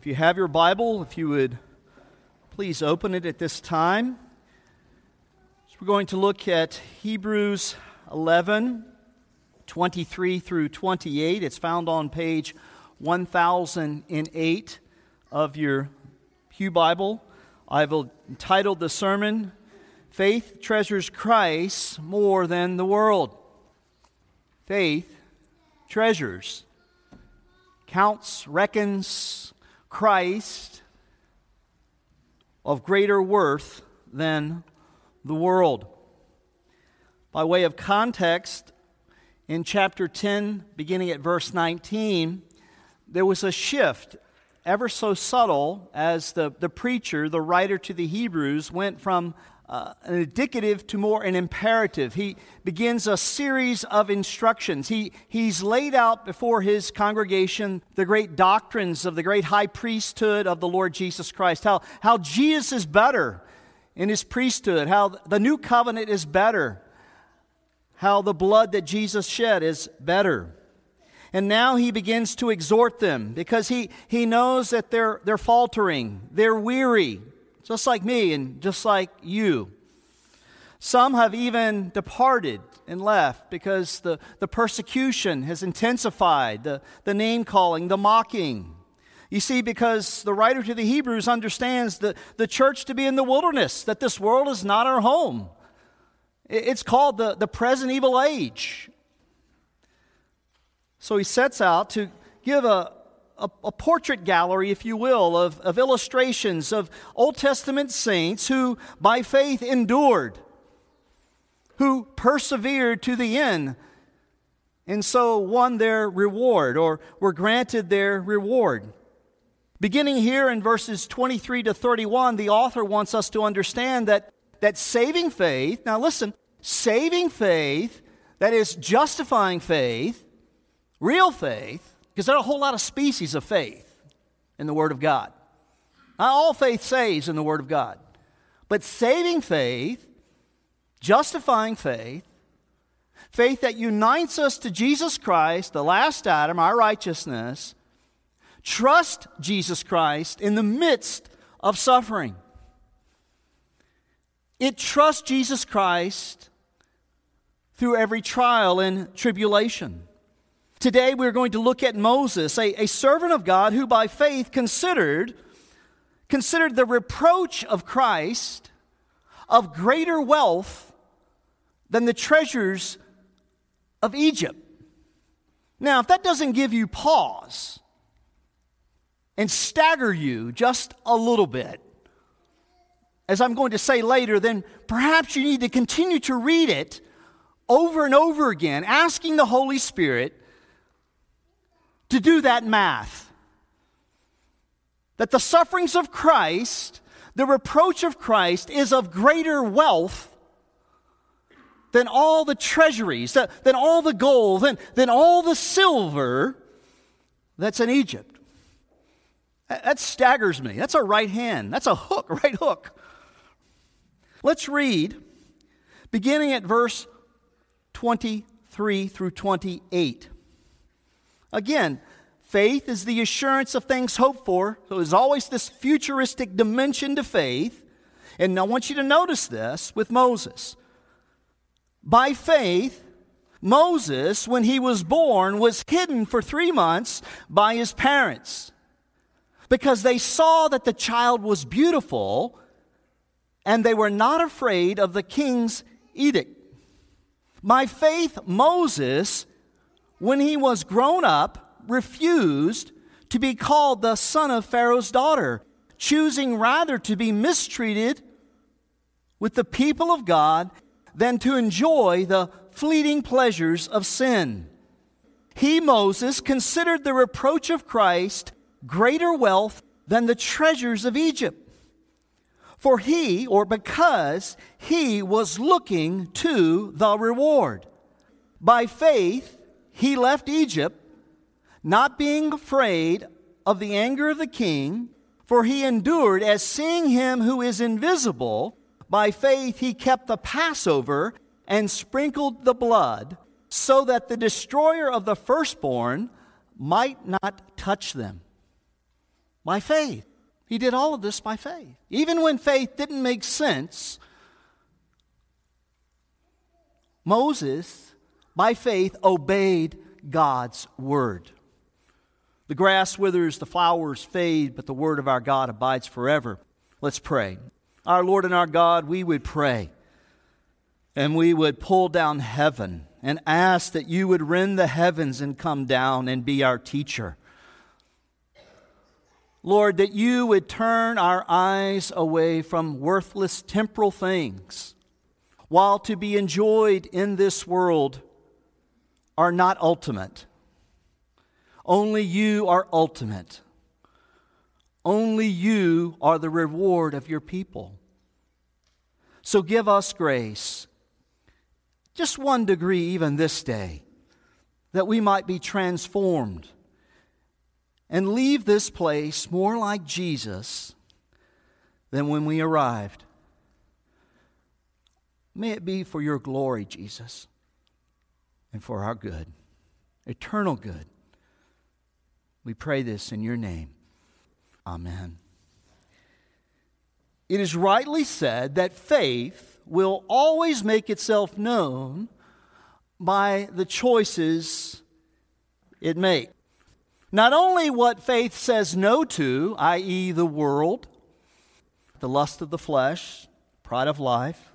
If you have your Bible, if you would please open it at this time. So we're going to look at Hebrews 11, 23 through 28. It's found on page 1008 of your Pew Bible. I've entitled the sermon, Faith Treasures Christ More Than the World. Faith treasures, counts, reckons Christ of greater worth than the world. By way of context, in chapter 10, beginning at verse 19, there was a shift, ever so subtle, as the preacher, the writer to the Hebrews, went from an indicative to more an imperative. He begins a series of instructions. He's laid out before his congregation the great doctrines of the great high priesthood of the Lord Jesus Christ, how Jesus is better in his priesthood, how the new covenant is better, how the blood that Jesus shed is better. And now he begins to exhort them because he knows that they're faltering, they're weary, just like me and just like you. Some have even departed and left because the persecution has intensified, the name-calling, the mocking. You see, because the writer to the Hebrews understands the church to be in the wilderness, that this world is not our home. It's called the present evil age. So he sets out to give a portrait gallery, if you will, of illustrations of Old Testament saints who by faith endured, who persevered to the end, and so won their reward or were granted their reward. Beginning here in verses 23 to 31, the author wants us to understand that saving faith, now listen, saving faith, that is justifying faith, real faith, because there are a whole lot of species of faith in the Word of God. Not all faith saves in the Word of God. But saving faith, justifying faith, faith that unites us to Jesus Christ, the last Adam, our righteousness, trust Jesus Christ in the midst of suffering. It trusts Jesus Christ through every trial and tribulation. Today we're going to look at Moses, a servant of God who by faith considered the reproach of Christ of greater wealth than the treasures of Egypt. Now, if that doesn't give you pause and stagger you just a little bit, as I'm going to say later, then perhaps you need to continue to read it over and over again, asking the Holy Spirit to do that math, that the sufferings of Christ, the reproach of Christ is of greater wealth than all the treasuries, than all the gold, than all the silver that's in Egypt. That staggers me. That's a right hand. That's a hook, right hook. Let's read, beginning at verse 23 through 28. Again, faith is the assurance of things hoped for. So there's always this futuristic dimension to faith. And I want you to notice this with Moses. By faith, Moses, when he was born, was hidden for 3 months by his parents because they saw that the child was beautiful and they were not afraid of the king's edict. By faith, Moses, when he was grown up, refused to be called the son of Pharaoh's daughter, choosing rather to be mistreated with the people of God than to enjoy the fleeting pleasures of sin. He, Moses, considered the reproach of Christ greater wealth than the treasures of Egypt. For he, or because, he was looking to the reward. By faith, he left Egypt, not being afraid of the anger of the king, for he endured as seeing him who is invisible. By faith he kept the Passover and sprinkled the blood, so that the destroyer of the firstborn might not touch them. by faith. He did all of this by faith. Even when faith didn't make sense, Moses, by faith, obeyed God's word. The grass withers, the flowers fade, but the word of our God abides forever. Let's pray. Our Lord and our God, we would pray, and we would pull down heaven and ask that you would rend the heavens and come down and be our teacher. Lord, that you would turn our eyes away from worthless temporal things, while to be enjoyed in this world are not ultimate. Only you are ultimate. Only you are the reward of your people. So give us grace, just 1 degree even this day, that we might be transformed and leave this place more like Jesus than when we arrived. May it be for your glory, Jesus, and for our good, eternal good. We pray this in your name. Amen. It is rightly said that faith will always make itself known by the choices it makes. Not only what faith says no to, i.e. the world, the lust of the flesh, pride of life,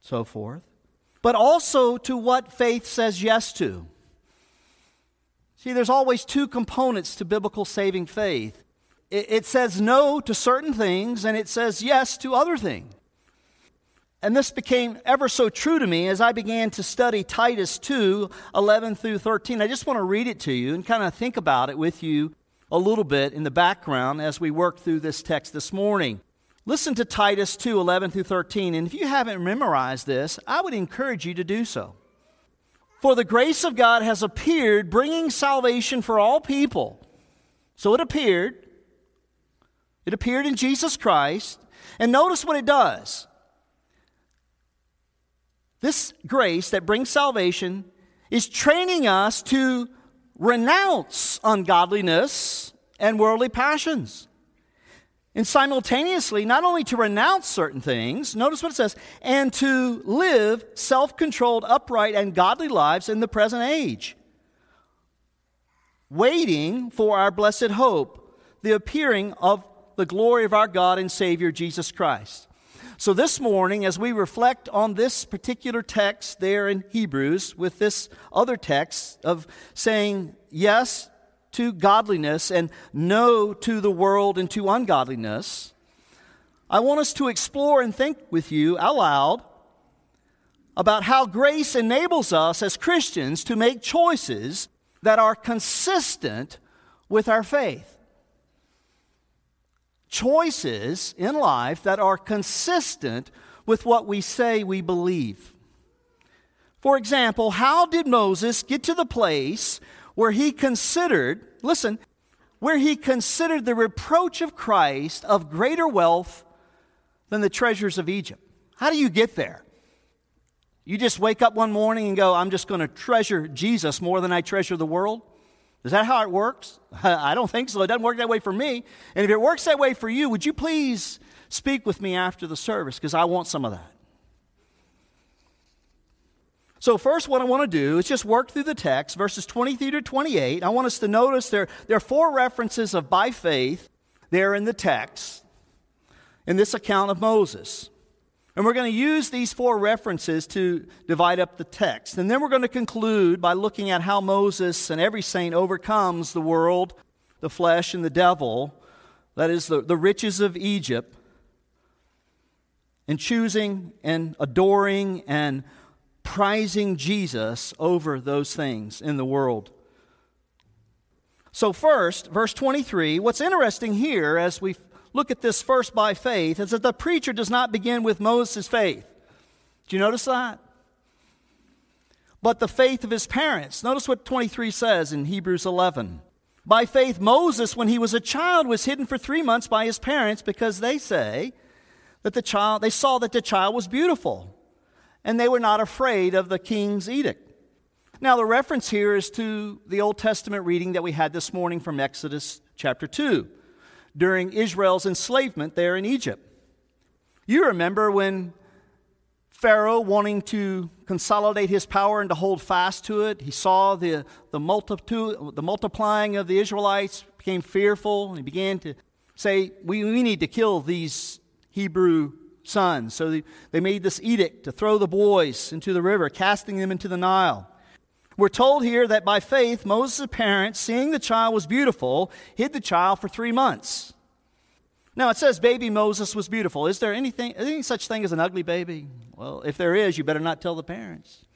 so forth, but also to what faith says yes to. See, there's always 2 components to biblical saving faith. It says no to certain things, and it says yes to other things. And this became ever so true to me as I began to study Titus 2:11-13. I just want to read it to you and kind of think about it with you a little bit in the background as we work through this text this morning. Listen to Titus 2:11-13, and if you haven't memorized this, I would encourage you to do so. For the grace of God has appeared, bringing salvation for all people. So it appeared. It appeared in Jesus Christ. And notice what it does. This grace that brings salvation is training us to renounce ungodliness and worldly passions. And simultaneously, not only to renounce certain things, notice what it says, and to live self-controlled, upright, and godly lives in the present age, waiting for our blessed hope, the appearing of the glory of our God and Savior, Jesus Christ. So this morning, as we reflect on this particular text there in Hebrews, with this other text of saying yes to godliness and no to the world and to ungodliness, I want us to explore and think with you out loud about how grace enables us as Christians to make choices that are consistent with our faith. Choices in life that are consistent with what we say we believe. For example, how did Moses get to the place where he considered, listen, where he considered the reproach of Christ of greater wealth than the treasures of Egypt? How do you get there? You just wake up one morning and go, I'm just going to treasure Jesus more than I treasure the world? Is that how it works? I don't think so. It doesn't work that way for me. And if it works that way for you, would you please speak with me after the service, because I want some of that. So first, what I want to do is just work through the text, verses 23-28. I want us to notice there are 4 references of by faith there in the text, in this account of Moses. And we're going to use these 4 references to divide up the text. And then we're going to conclude by looking at how Moses and every saint overcomes the world, the flesh, and the devil, that is the riches of Egypt, and choosing and adoring and prizing Jesus over those things in the world. So first, verse 23, what's interesting here as we look at this first by faith is that the preacher does not begin with Moses' faith. Do you notice that? But the faith of his parents. Notice what 23 says in Hebrews 11. By faith, Moses, when he was a child, was hidden for 3 months by his parents because they saw that the child was beautiful. And they were not afraid of the king's edict. Now, the reference here is to the Old Testament reading that we had this morning from Exodus chapter 2. during Israel's enslavement there in Egypt. You remember when Pharaoh, wanting to consolidate his power and to hold fast to it, he saw the multiplying of the Israelites, became fearful, and he began to say, we need to kill these Hebrew sons. So they made this edict to throw the boys into the river, casting them into the Nile. We're told here that by faith, Moses' parents, seeing the child was beautiful, hid the child for 3 months. Now, it says baby Moses was beautiful. Is there any such thing as an ugly baby? Well, if there is, you better not tell the parents.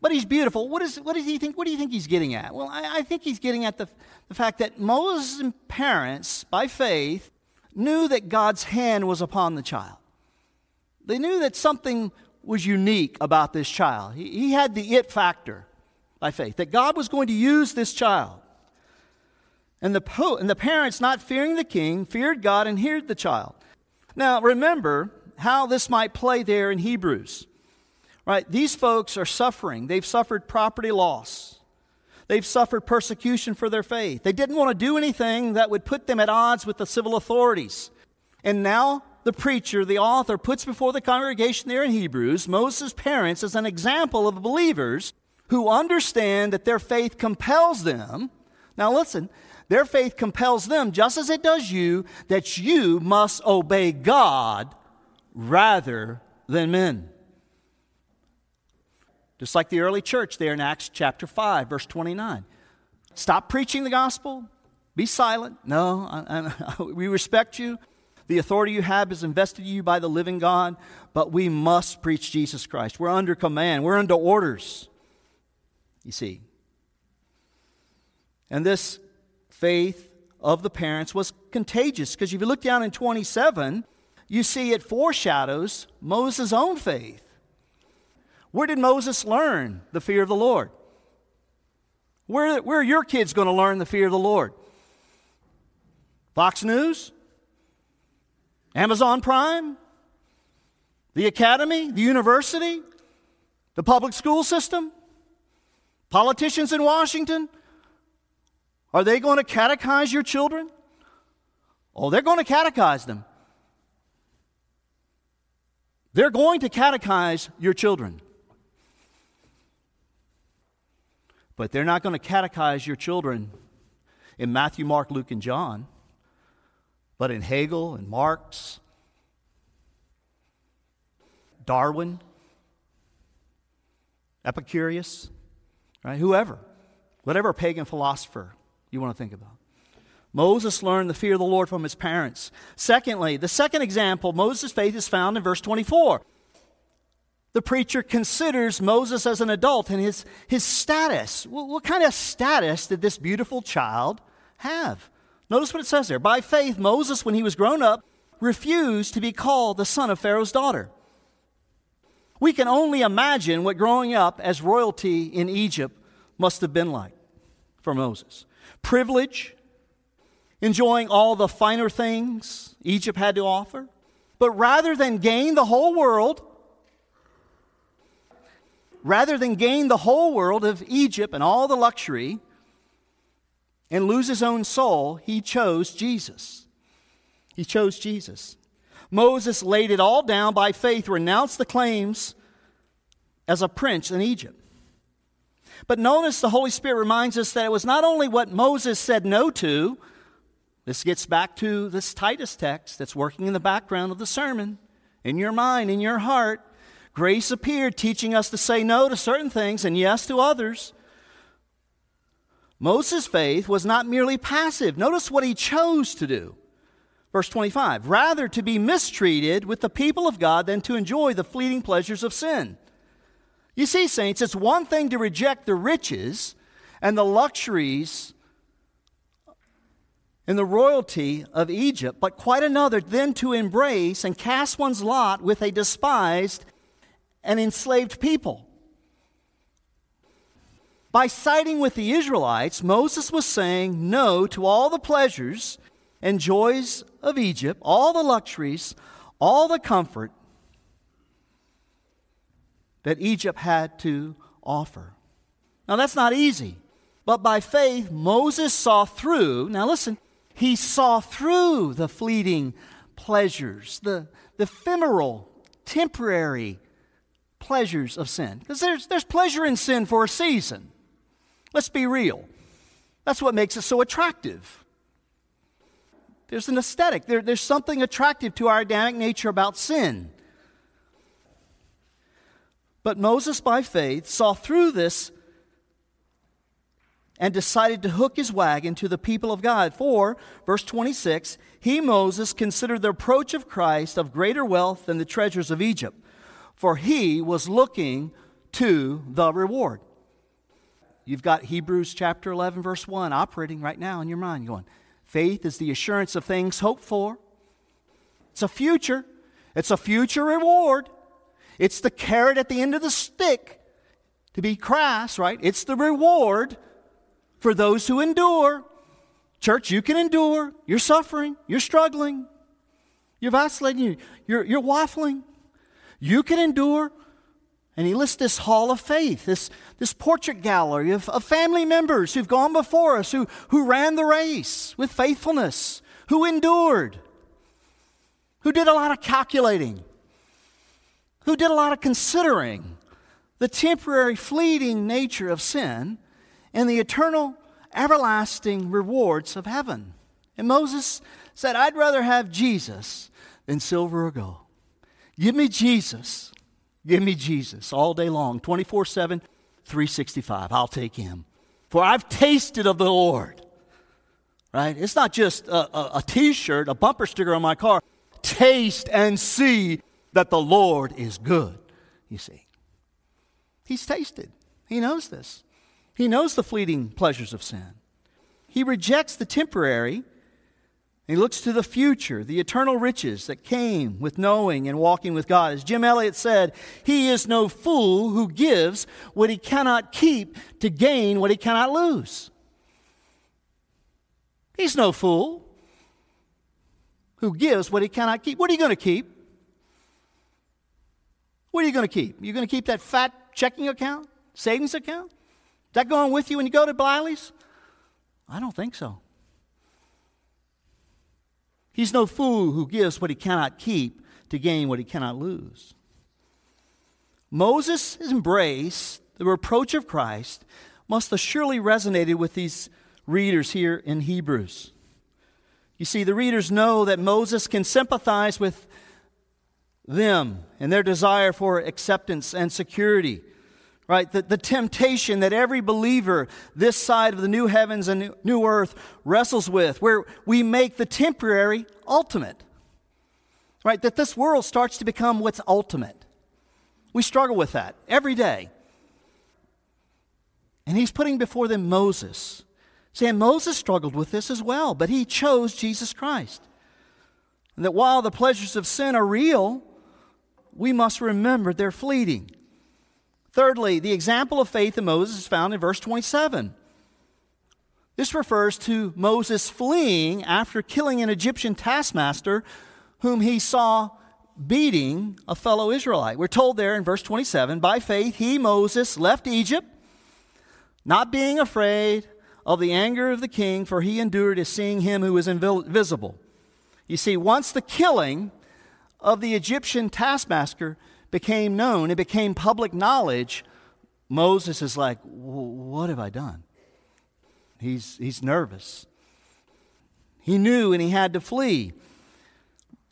But he's beautiful. What do you think he's getting at? Well, I think he's getting at the fact that Moses' parents, by faith, knew that God's hand was upon the child. They knew that something was unique about this child. He had the it factor by faith, that God was going to use this child. And the parents, not fearing the king, feared God and heard the child. Now, remember how this might play there in Hebrews. Right? These folks are suffering. They've suffered property loss. They've suffered persecution for their faith. They didn't want to do anything that would put them at odds with the civil authorities. And now the preacher, the author, puts before the congregation there in Hebrews Moses' parents as an example of believers who understand that their faith compels them. Now listen, their faith compels them, just as it does you, that you must obey God rather than men. Just like the early church there in Acts chapter 5, verse 29. Stop preaching the gospel. Be silent. No, we respect you. The authority you have is invested in you by the living God, but we must preach Jesus Christ. We're under command. We're under orders, you see. And this faith of the parents was contagious, because if you look down in 27, you see it foreshadows Moses' own faith. Where did Moses learn the fear of the Lord? Where are your kids going to learn the fear of the Lord? Fox News? Amazon Prime? The academy? The university? The public school system? Politicians in Washington? Are they going to catechize your children? Oh, they're going to catechize them. They're going to catechize your children. But they're not going to catechize your children in Matthew, Mark, Luke, and John, but in Hegel and Marx, Darwin, Epicurus, right? Whoever, whatever pagan philosopher you want to think about. Moses learned the fear of the Lord from his parents. Secondly, the second example, Moses' faith is found in verse 24. The preacher considers Moses as an adult and his status. What kind of status did this beautiful child have? Notice what it says there. By faith, Moses, when he was grown up, refused to be called the son of Pharaoh's daughter. We can only imagine what growing up as royalty in Egypt must have been like for Moses. Privilege, enjoying all the finer things Egypt had to offer. But rather than gain the whole world, of Egypt and all the luxury, and lose his own soul, he chose Jesus. He chose Jesus. Moses laid it all down by faith, renounced the claims as a prince in Egypt. But notice the Holy Spirit reminds us that it was not only what Moses said no to. This gets back to this Titus text that's working in the background of the sermon. In your mind, in your heart, grace appeared, teaching us to say no to certain things and yes to others. Moses' faith was not merely passive. Notice what he chose to do. Verse 25, rather to be mistreated with the people of God than to enjoy the fleeting pleasures of sin. You see, saints, it's one thing to reject the riches and the luxuries and the royalty of Egypt, but quite another than to embrace and cast one's lot with a despised and enslaved people. By siding with the Israelites, Moses was saying no to all the pleasures and joys of Egypt, all the luxuries, all the comfort that Egypt had to offer. Now, that's not easy, But by faith, Moses saw through, now listen, he saw through the fleeting pleasures, the ephemeral, temporary pleasures of sin. Because there's pleasure in sin for a season. Let's be real. That's what makes it so attractive. There's an aesthetic. There's something attractive to our Adamic nature about sin. But Moses, by faith, saw through this and decided to hook his wagon to the people of God. For, verse 26, he, Moses, considered the approach of Christ of greater wealth than the treasures of Egypt, for he was looking to the reward. You've got Hebrews chapter 11, verse 1 operating right now in your mind going, faith is the assurance of things hoped for. It's a future reward. It's the carrot at the end of the stick, to be crass, right? It's the reward for those who endure. Church, you can endure. You're suffering. You're struggling. You're vacillating. You're waffling. You can endure. And he lists this hall of faith, this portrait gallery of family members who've gone before us, who ran the race with faithfulness, who endured, who did a lot of calculating, who did a lot of considering the temporary, fleeting nature of sin and the eternal, everlasting rewards of heaven. And Moses said, I'd rather have Jesus than silver or gold. Give me Jesus. Give me Jesus all day long, 24/7, 365. I'll take him. For I've tasted of the Lord. Right? It's not just a T-shirt, a bumper sticker on my car. Taste and see that the Lord is good, you see. He's tasted. He knows this. He knows the fleeting pleasures of sin. He rejects the temporary. He looks to the future, the eternal riches that came with knowing and walking with God. As Jim Elliott said, he is no fool who gives what he cannot keep to gain what he cannot lose. He's no fool who gives what he cannot keep. What are you going to keep? What are you going to keep? You're going to keep that fat checking account, savings account? Is that going with you when you go to Bliley's? I don't think so. He's no fool who gives what he cannot keep to gain what he cannot lose. Moses' embrace, the reproach of Christ, must have surely resonated with these readers here in Hebrews. You see, the readers know that Moses can sympathize with them and their desire for acceptance and security. Right, the temptation that every believer this side of the new heavens and new earth wrestles with, where we make the temporary ultimate. Right, that this world starts to become what's ultimate. We struggle with that every day. And he's putting before them Moses. Saying Moses struggled with this as well, but he chose Jesus Christ. And that while the pleasures of sin are real, we must remember they're fleeting. Thirdly, the example of faith in Moses is found in verse 27. This refers to Moses fleeing after killing an Egyptian taskmaster whom he saw beating a fellow Israelite. We're told there in verse 27, by faith he, Moses, left Egypt, not being afraid of the anger of the king, for he endured as seeing him who is invisible. You see, once the killing of the Egyptian taskmaster became known, it became public knowledge, Moses is like, what have I done? He's nervous. He knew and he had to flee.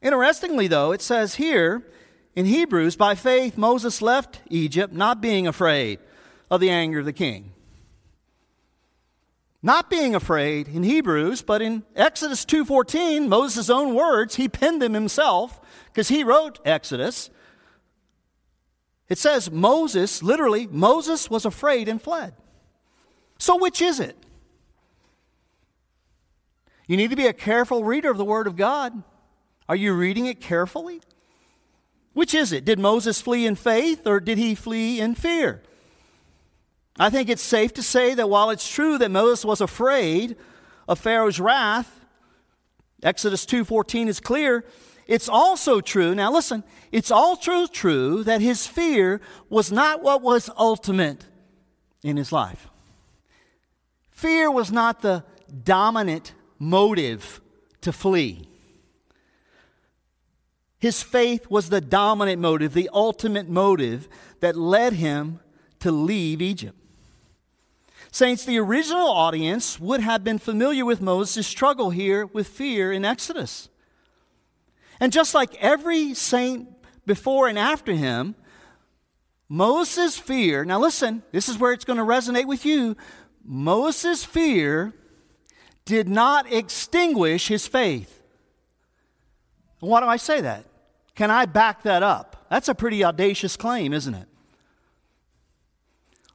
Interestingly, though, it says here in Hebrews, by faith Moses left Egypt, not being afraid of the anger of the king. Not being afraid in Hebrews, but in Exodus 2:14, Moses' own words, he penned them himself because he wrote Exodus. It says Moses, literally, Moses was afraid and fled. So which is it? You need to be a careful reader of the Word of God. Are you reading it carefully? Which is it? Did Moses flee in faith or did he flee in fear? I think it's safe to say that while it's true that Moses was afraid of Pharaoh's wrath, Exodus 2:14 is clear, it's also true, now listen, it's also true that his fear was not what was ultimate in his life. Fear was not the dominant motive to flee. His faith was the dominant motive, the ultimate motive that led him to leave Egypt. Saints, the original audience would have been familiar with Moses' struggle here with fear in Exodus. And just like every saint before and after him, Moses' fear, now listen, this is where it's going to resonate with you. Moses' fear did not extinguish his faith. Why do I say that? Can I back that up? That's a pretty audacious claim, isn't it?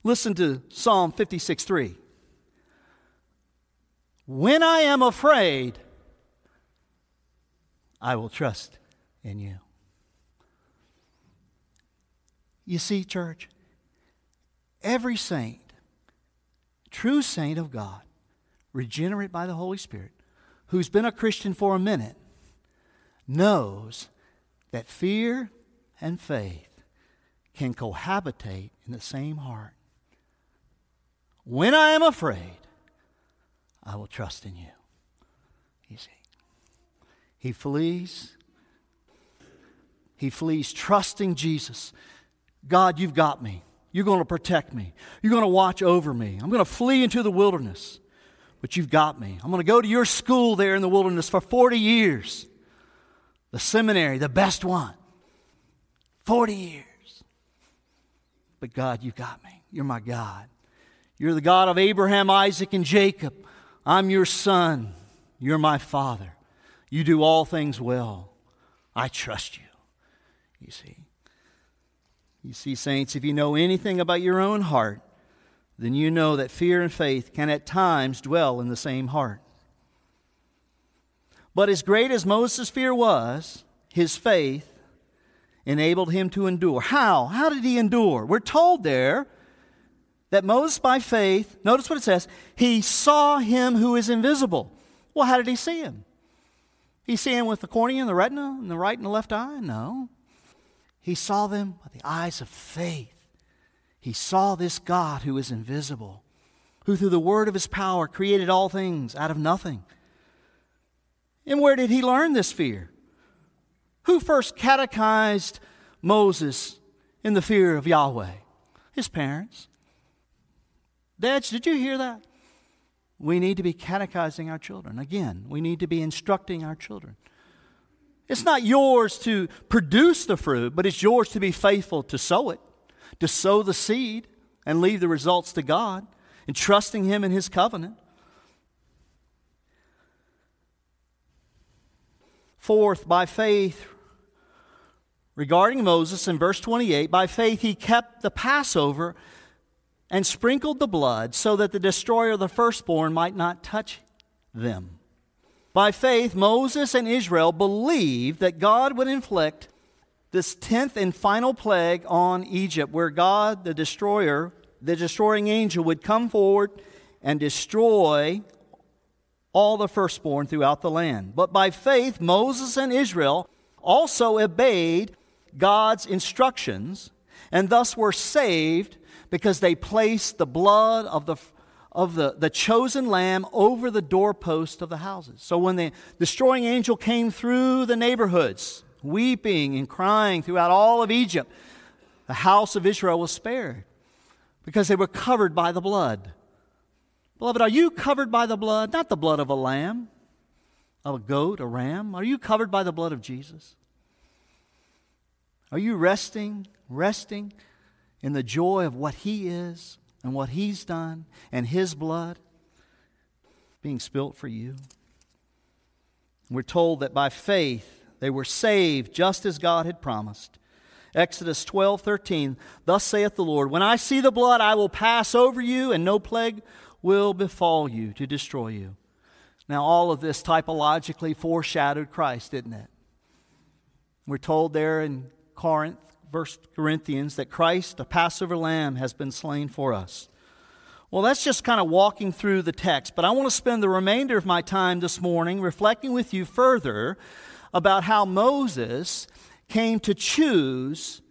Listen to Psalm 56:3. When I am afraid, I will trust in you. You see, church, every saint, true saint of God, regenerate by the Holy Spirit, who's been a Christian for a minute, knows that fear and faith can cohabitate in the same heart. When I am afraid, I will trust in you. You see, he flees. He flees trusting Jesus. God, you've got me. You're going to protect me. You're going to watch over me. I'm going to flee into the wilderness, but you've got me. I'm going to go to your school there in the wilderness for 40 years. The seminary, the best one. 40 years. But God, you've got me. You're my God. You're the God of Abraham, Isaac, and Jacob. I'm your son. You're my father. You do all things well. I trust you. You see. You see, saints, if you know anything about your own heart, then you know that fear and faith can at times dwell in the same heart. But as great as Moses' fear was, his faith enabled him to endure. How? How did he endure? We're told there that Moses by faith, notice what it says, he saw him who is invisible. Well, how did he see him? He see him with the cornea and the retina and the right and the left eye? No. He saw them with the eyes of faith. He saw this God who is invisible, who through the word of his power created all things out of nothing. And where did he learn this fear? Who first catechized Moses in the fear of Yahweh? His parents. Dads, did you hear that? We need to be catechizing our children. Again, we need to be instructing our children. It's not yours to produce the fruit, but it's yours to be faithful to sow it, to sow the seed and leave the results to God and trusting Him in His covenant. Fourth, by faith, regarding Moses in verse 28, by faith he kept the Passover and sprinkled the blood so that the destroyer of the firstborn might not touch them. By faith, Moses and Israel believed that God would inflict this 10th and final plague on Egypt, where God, the destroyer, the destroying angel, would come forward and destroy all the firstborn throughout the land. But by faith, Moses and Israel also obeyed God's instructions and thus were saved because they placed the blood of the chosen lamb over the doorpost of the houses. So when the destroying angel came through the neighborhoods, weeping and crying throughout all of Egypt, the house of Israel was spared because they were covered by the blood. Beloved, are you covered by the blood? Not the blood of a lamb, of a goat, a ram. Are you covered by the blood of Jesus? Are you resting in the joy of what He is and what He's done and His blood being spilt for you? We're told that by faith they were saved just as God had promised. Exodus 12:13, thus saith the Lord, when I see the blood, I will pass over you, and no plague will befall you to destroy you. Now, all of this typologically foreshadowed Christ, didn't it? We're told there in Corinth, 1 Corinthians, that Christ, the Passover lamb, has been slain for us. Well, that's just kind of walking through the text, but I want to spend the remainder of my time this morning reflecting with you further about how Moses came to choose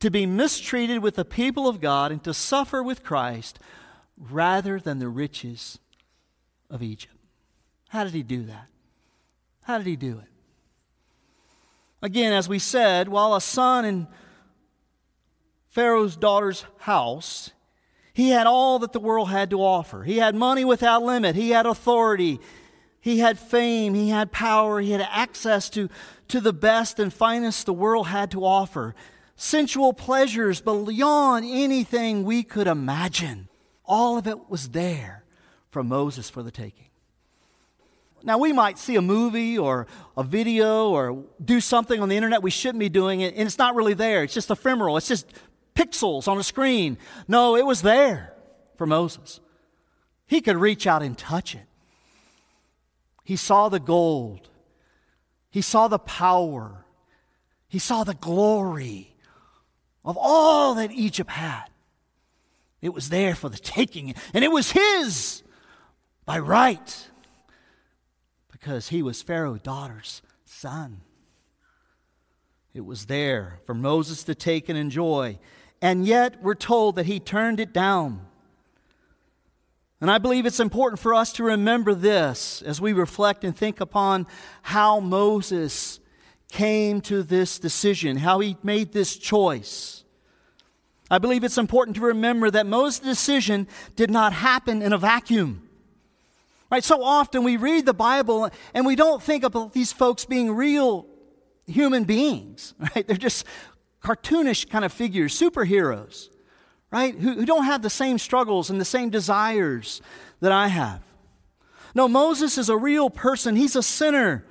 to be mistreated with the people of God and to suffer with Christ, rather than the riches of Egypt. How did he do that? How did he do it? Again, as we said, while a son in Pharaoh's daughter's house, he had all that the world had to offer. He had money without limit. He had authority. He had fame. He had power. He had access to the best and finest the world had to offer. Sensual pleasures beyond anything we could imagine. All of it was there for Moses for the taking. Now, we might see a movie or a video or do something on the internet we shouldn't be doing, and it's not really there. It's just ephemeral. It's just pixels on a screen. No, it was there for Moses. He could reach out and touch it. He saw the gold. He saw the power. He saw the glory of all that Egypt had. It was there for the taking, and it was his by right, because he was Pharaoh's daughter's son. It was there for Moses to take and enjoy. And yet we're told that he turned it down. And I believe it's important for us to remember this as we reflect and think upon how Moses came to this decision, how he made this choice. I believe it's important to remember that Moses' decision did not happen in a vacuum. Right, so often we read the Bible and we don't think about these folks being real human beings, right? They're just cartoonish kind of figures, superheroes, right? Who don't have the same struggles and the same desires that I have. No, Moses is a real person. He's a sinner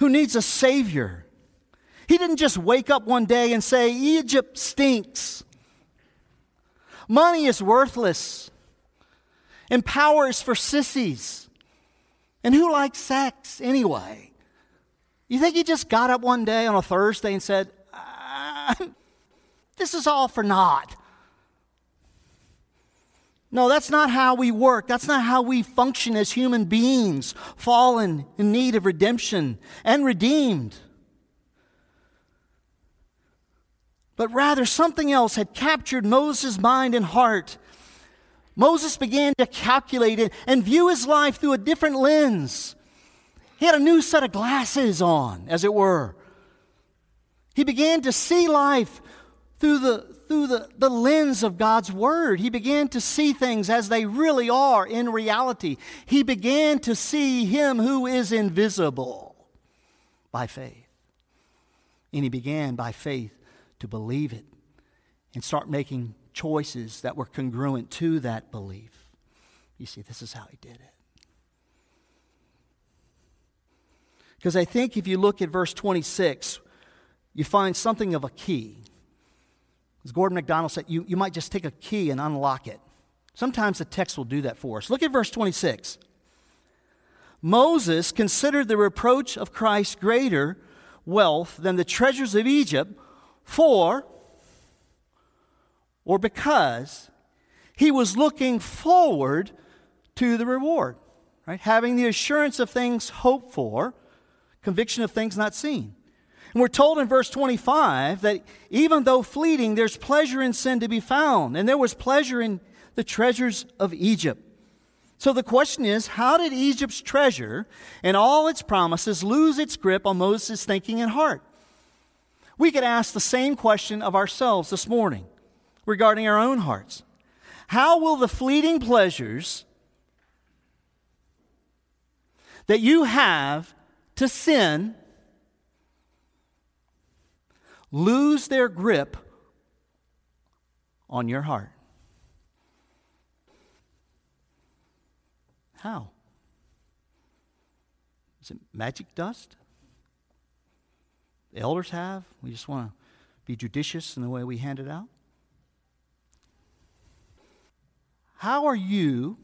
who needs a Savior. He didn't just wake up one day and say, Egypt stinks. Money is worthless. And power is for sissies. And who likes sex anyway? You think he just got up one day on a Thursday and said, this is all for naught? No, that's not how we work. That's not how we function as human beings, fallen in need of redemption and redeemed. But rather, something else had captured Moses' mind and heart. Moses began to calculate it and view his life through a different lens. He had a new set of glasses on, as it were. He began to see life through the lens of God's Word. He began to see things as they really are in reality. He began to see Him who is invisible by faith. And he began by faith to believe it and start making choices that were congruent to that belief. You see, this is how he did it. Because I think if you look at verse 26, you find something of a key. As Gordon MacDonald said, you might just take a key and unlock it. Sometimes the text will do that for us. Look at verse 26. Moses considered the reproach of Christ greater wealth than the treasures of Egypt, because he was looking forward to the reward, right? Having the assurance of things hoped for, conviction of things not seen. And we're told in verse 25 that even though fleeting, there's pleasure in sin to be found, and there was pleasure in the treasures of Egypt. So the question is, how did Egypt's treasure and all its promises lose its grip on Moses' thinking and heart? We could ask the same question of ourselves this morning. Regarding our own hearts. How will the fleeting pleasures that you have to sin lose their grip on your heart? How? Is it magic dust? The elders have. We just want to be judicious in the way we hand it out. How are you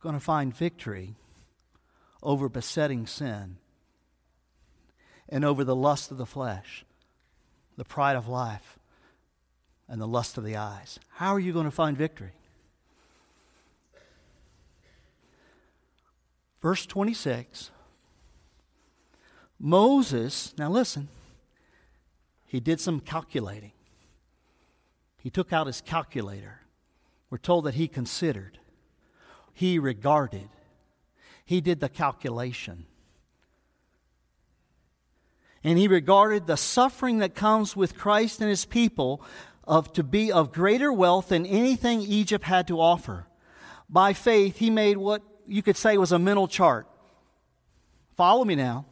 going to find victory over besetting sin and over the lust of the flesh, the pride of life, and the lust of the eyes? How are you going to find victory? Verse 26, Moses, now listen, he did some calculating. He took out his calculator. We're told that he considered. He regarded. He did the calculation. And he regarded the suffering that comes with Christ and his people to be of greater wealth than anything Egypt had to offer. By faith, he made what you could say was a mental chart. Follow me now.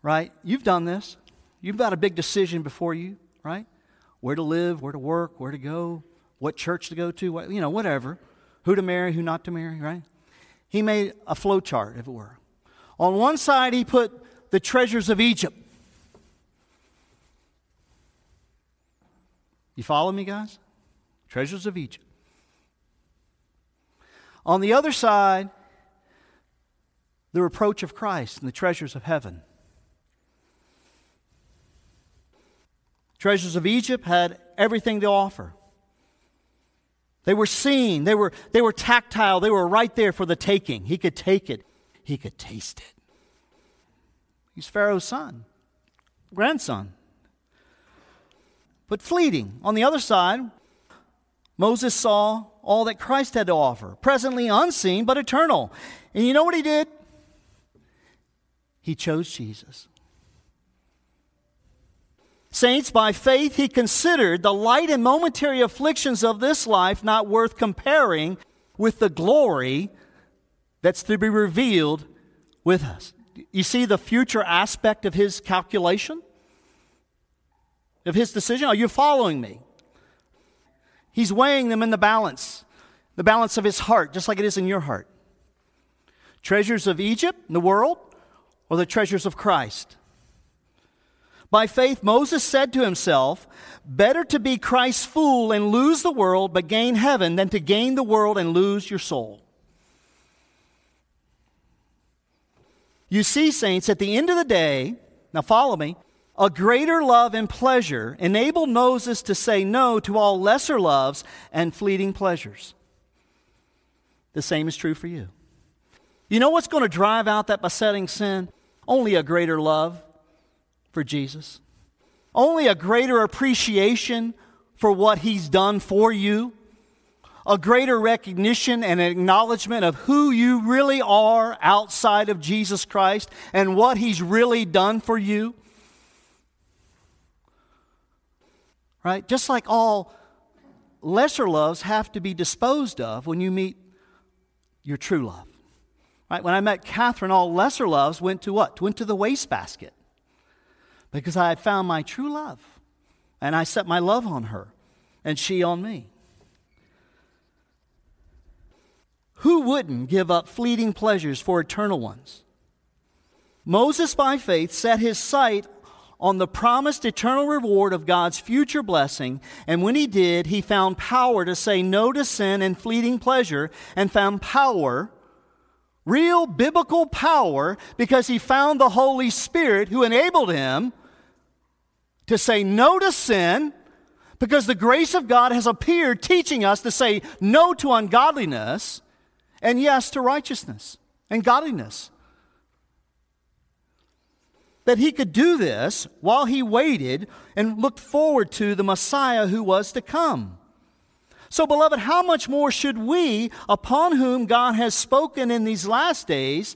Right? You've done this. You've got a big decision before you, right? Where to live, where to work, where to go, what church to go to, what, you know, whatever. Who to marry, who not to marry, right? He made a flow chart, if it were. On one side, he put the treasures of Egypt. You follow me, guys? Treasures of Egypt. On the other side, the reproach of Christ and the treasures of heaven. Treasures of Egypt had everything to offer. They were seen. They were tactile. They were right there for the taking. He could take it. He could taste it. He's Pharaoh's son, grandson. But fleeting. On the other side, Moses saw all that Christ had to offer, presently unseen but eternal. And you know what he did? He chose Jesus. Saints, by faith he considered the light and momentary afflictions of this life not worth comparing with the glory that's to be revealed with us. You see the future aspect of his calculation? Of his decision? Are you following me? He's weighing them in the balance of his heart, just like it is in your heart. Treasures of Egypt, the world, or the treasures of Christ? By faith, Moses said to himself, better to be Christ's fool and lose the world but gain heaven than to gain the world and lose your soul. You see, saints, at the end of the day, now follow me, a greater love and pleasure enabled Moses to say no to all lesser loves and fleeting pleasures. The same is true for you. You know what's going to drive out that besetting sin? Only a greater love for Jesus. Only a greater appreciation for what he's done for you. A greater recognition and acknowledgement of who you really are outside of Jesus Christ and what he's really done for you. Right? Just like all lesser loves have to be disposed of when you meet your true love. Right? When I met Catherine, all lesser loves went to what? Went to the wastebasket. Because I had found my true love. And I set my love on her. And she on me. Who wouldn't give up fleeting pleasures for eternal ones? Moses, by faith, set his sight on the promised eternal reward of God's future blessing, and when he did, he found power to say no to sin and fleeting pleasure, and found power, real biblical power, because he found the Holy Spirit who enabled him to say no to sin, because the grace of God has appeared teaching us to say no to ungodliness and yes to righteousness and godliness. That he could do this while he waited and looked forward to the Messiah who was to come. So, beloved, how much more should we, upon whom God has spoken in these last days,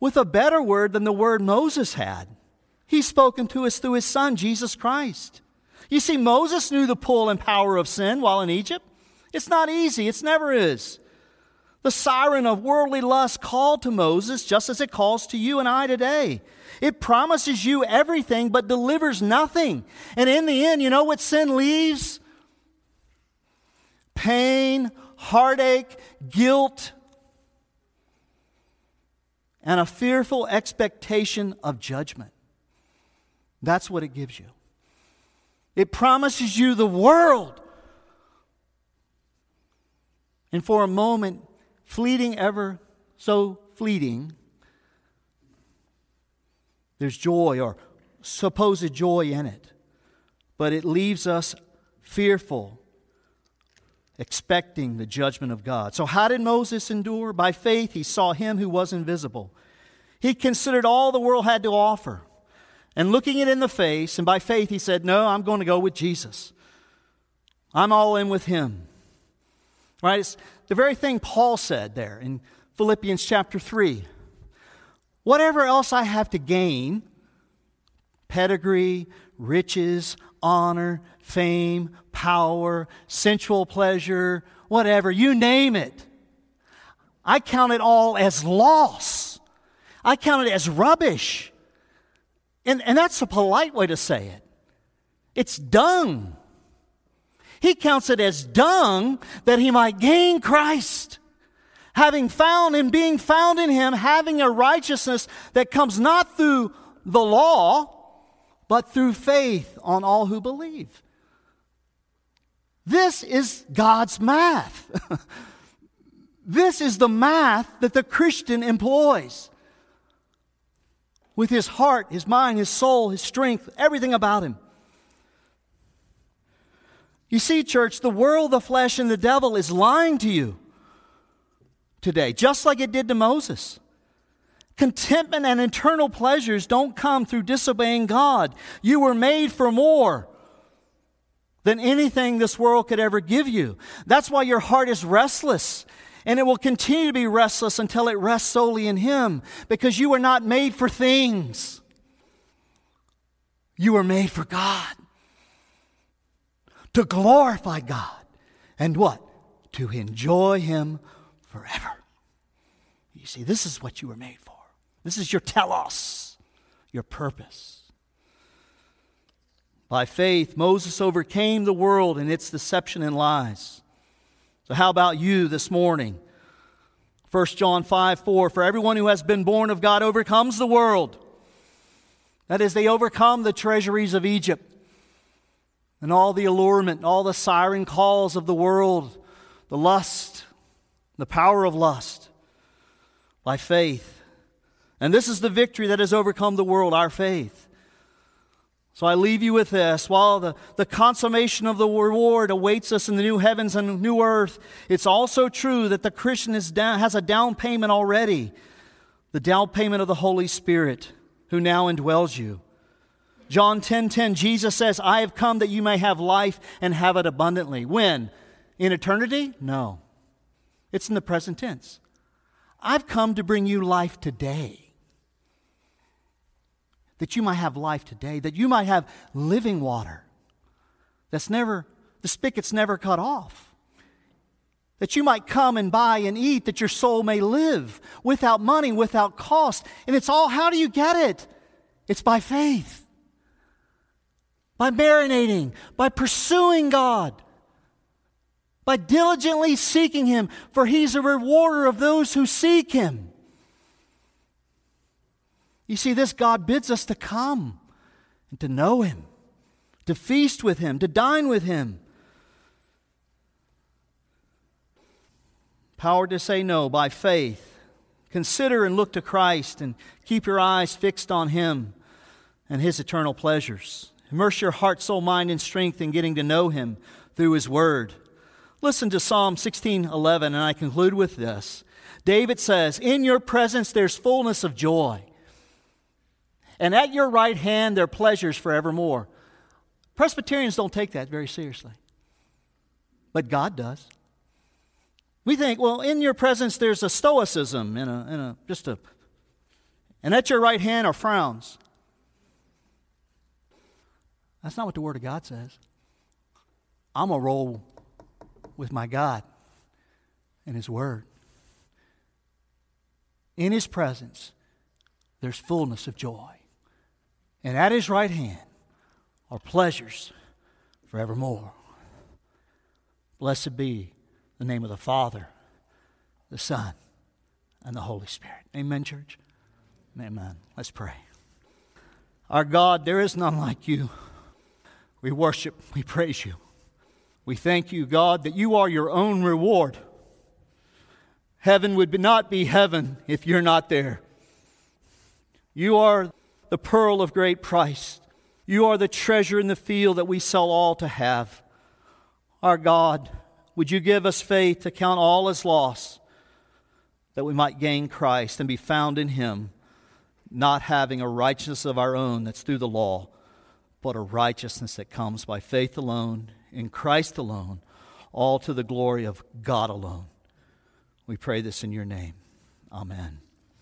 with a better word than the word Moses had? He's spoken to us through his Son, Jesus Christ. You see, Moses knew the pull and power of sin while in Egypt. It's not easy. It never is. The siren of worldly lust called to Moses just as it calls to you and I today. It promises you everything but delivers nothing. And in the end, you know what sin leaves? Pain, heartache, guilt, and a fearful expectation of judgment. That's what it gives you. It promises you the world. And for a moment, fleeting, ever so fleeting, there's joy or supposed joy in it. But it leaves us fearful, expecting the judgment of God. So how did Moses endure? By faith he saw him who was invisible. He considered all the world had to offer. And looking it in the face, and by faith he said, no, I'm going to go with Jesus. I'm all in with him. Right? It's the very thing Paul said there in Philippians chapter 3. Whatever else I have to gain, pedigree, riches, honor, fame, power, sensual pleasure, whatever, you name it, I count it all as loss. I count it as rubbish. And that's a polite way to say it. It's dung. He counts it as dung that he might gain Christ, having found and being found in him, having a righteousness that comes not through the law, but through faith on all who believe. This is God's math. This is the math that the Christian employs. With his heart, his mind, his soul, his strength, everything about him. You see, church, the world, the flesh, and the devil is lying to you today, just like it did to Moses. Contentment and internal pleasures don't come through disobeying God. You were made for more than anything this world could ever give you. That's why your heart is restless, and it will continue to be restless until it rests solely in Him, because you were not made for things. You were made for God, to glorify God, and what? To enjoy Him forever. You see, this is what you were made for. This is your telos, your purpose. By faith, Moses overcame the world and its deception and lies. So how about you this morning? 1 John 5:4, for everyone who has been born of God overcomes the world. That is, they overcome the treasuries of Egypt and all the allurement, all the siren calls of the world, the lust, the power of lust, by faith. And this is the victory that has overcome the world, our faith. So I leave you with this. While the consummation of the reward awaits us in the new heavens and new earth, it's also true that the Christian has a down payment already, the down payment of the Holy Spirit who now indwells you. John 10:10, Jesus says, I have come that you may have life and have it abundantly. When? In eternity? No. It's in the present tense. I've come to bring you life today. That you might have life today. That you might have living water. That's never, the spigot's never cut off. That you might come and buy and eat. That your soul may live without money, without cost. And it's all, how do you get it? It's by faith. By marinating. By pursuing God. By diligently seeking Him, for He's a rewarder of those who seek Him. You see, this God bids us to come and to know Him, to feast with Him, to dine with Him. Power to say no by faith. Consider and look to Christ and keep your eyes fixed on Him and His eternal pleasures. Immerse your heart, soul, mind, and strength in getting to know Him through His Word. Listen to Psalm 16:11, and I conclude with this. David says, in your presence there's fullness of joy, and at your right hand there are pleasures forevermore. Presbyterians don't take that very seriously, but God does. We think, well, in your presence there's a stoicism, and at your right hand are frowns. That's not what the Word of God says. I'm a roll with my God and His Word. In His presence, there's fullness of joy. And at His right hand are pleasures forevermore. Blessed be the name of the Father, the Son, and the Holy Spirit. Amen, church? Amen. Let's pray. Our God, there is none like You. We worship, we praise You. We thank You, God, that You are Your own reward. Heaven would not be heaven if You're not there. You are the pearl of great price. You are the treasure in the field that we sell all to have. Our God, would You give us faith to count all as loss, that we might gain Christ and be found in Him, not having a righteousness of our own that's through the law, but a righteousness that comes by faith alone, in Christ alone, all to the glory of God alone. We pray this in your name. Amen.